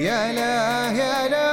يا لا يا لا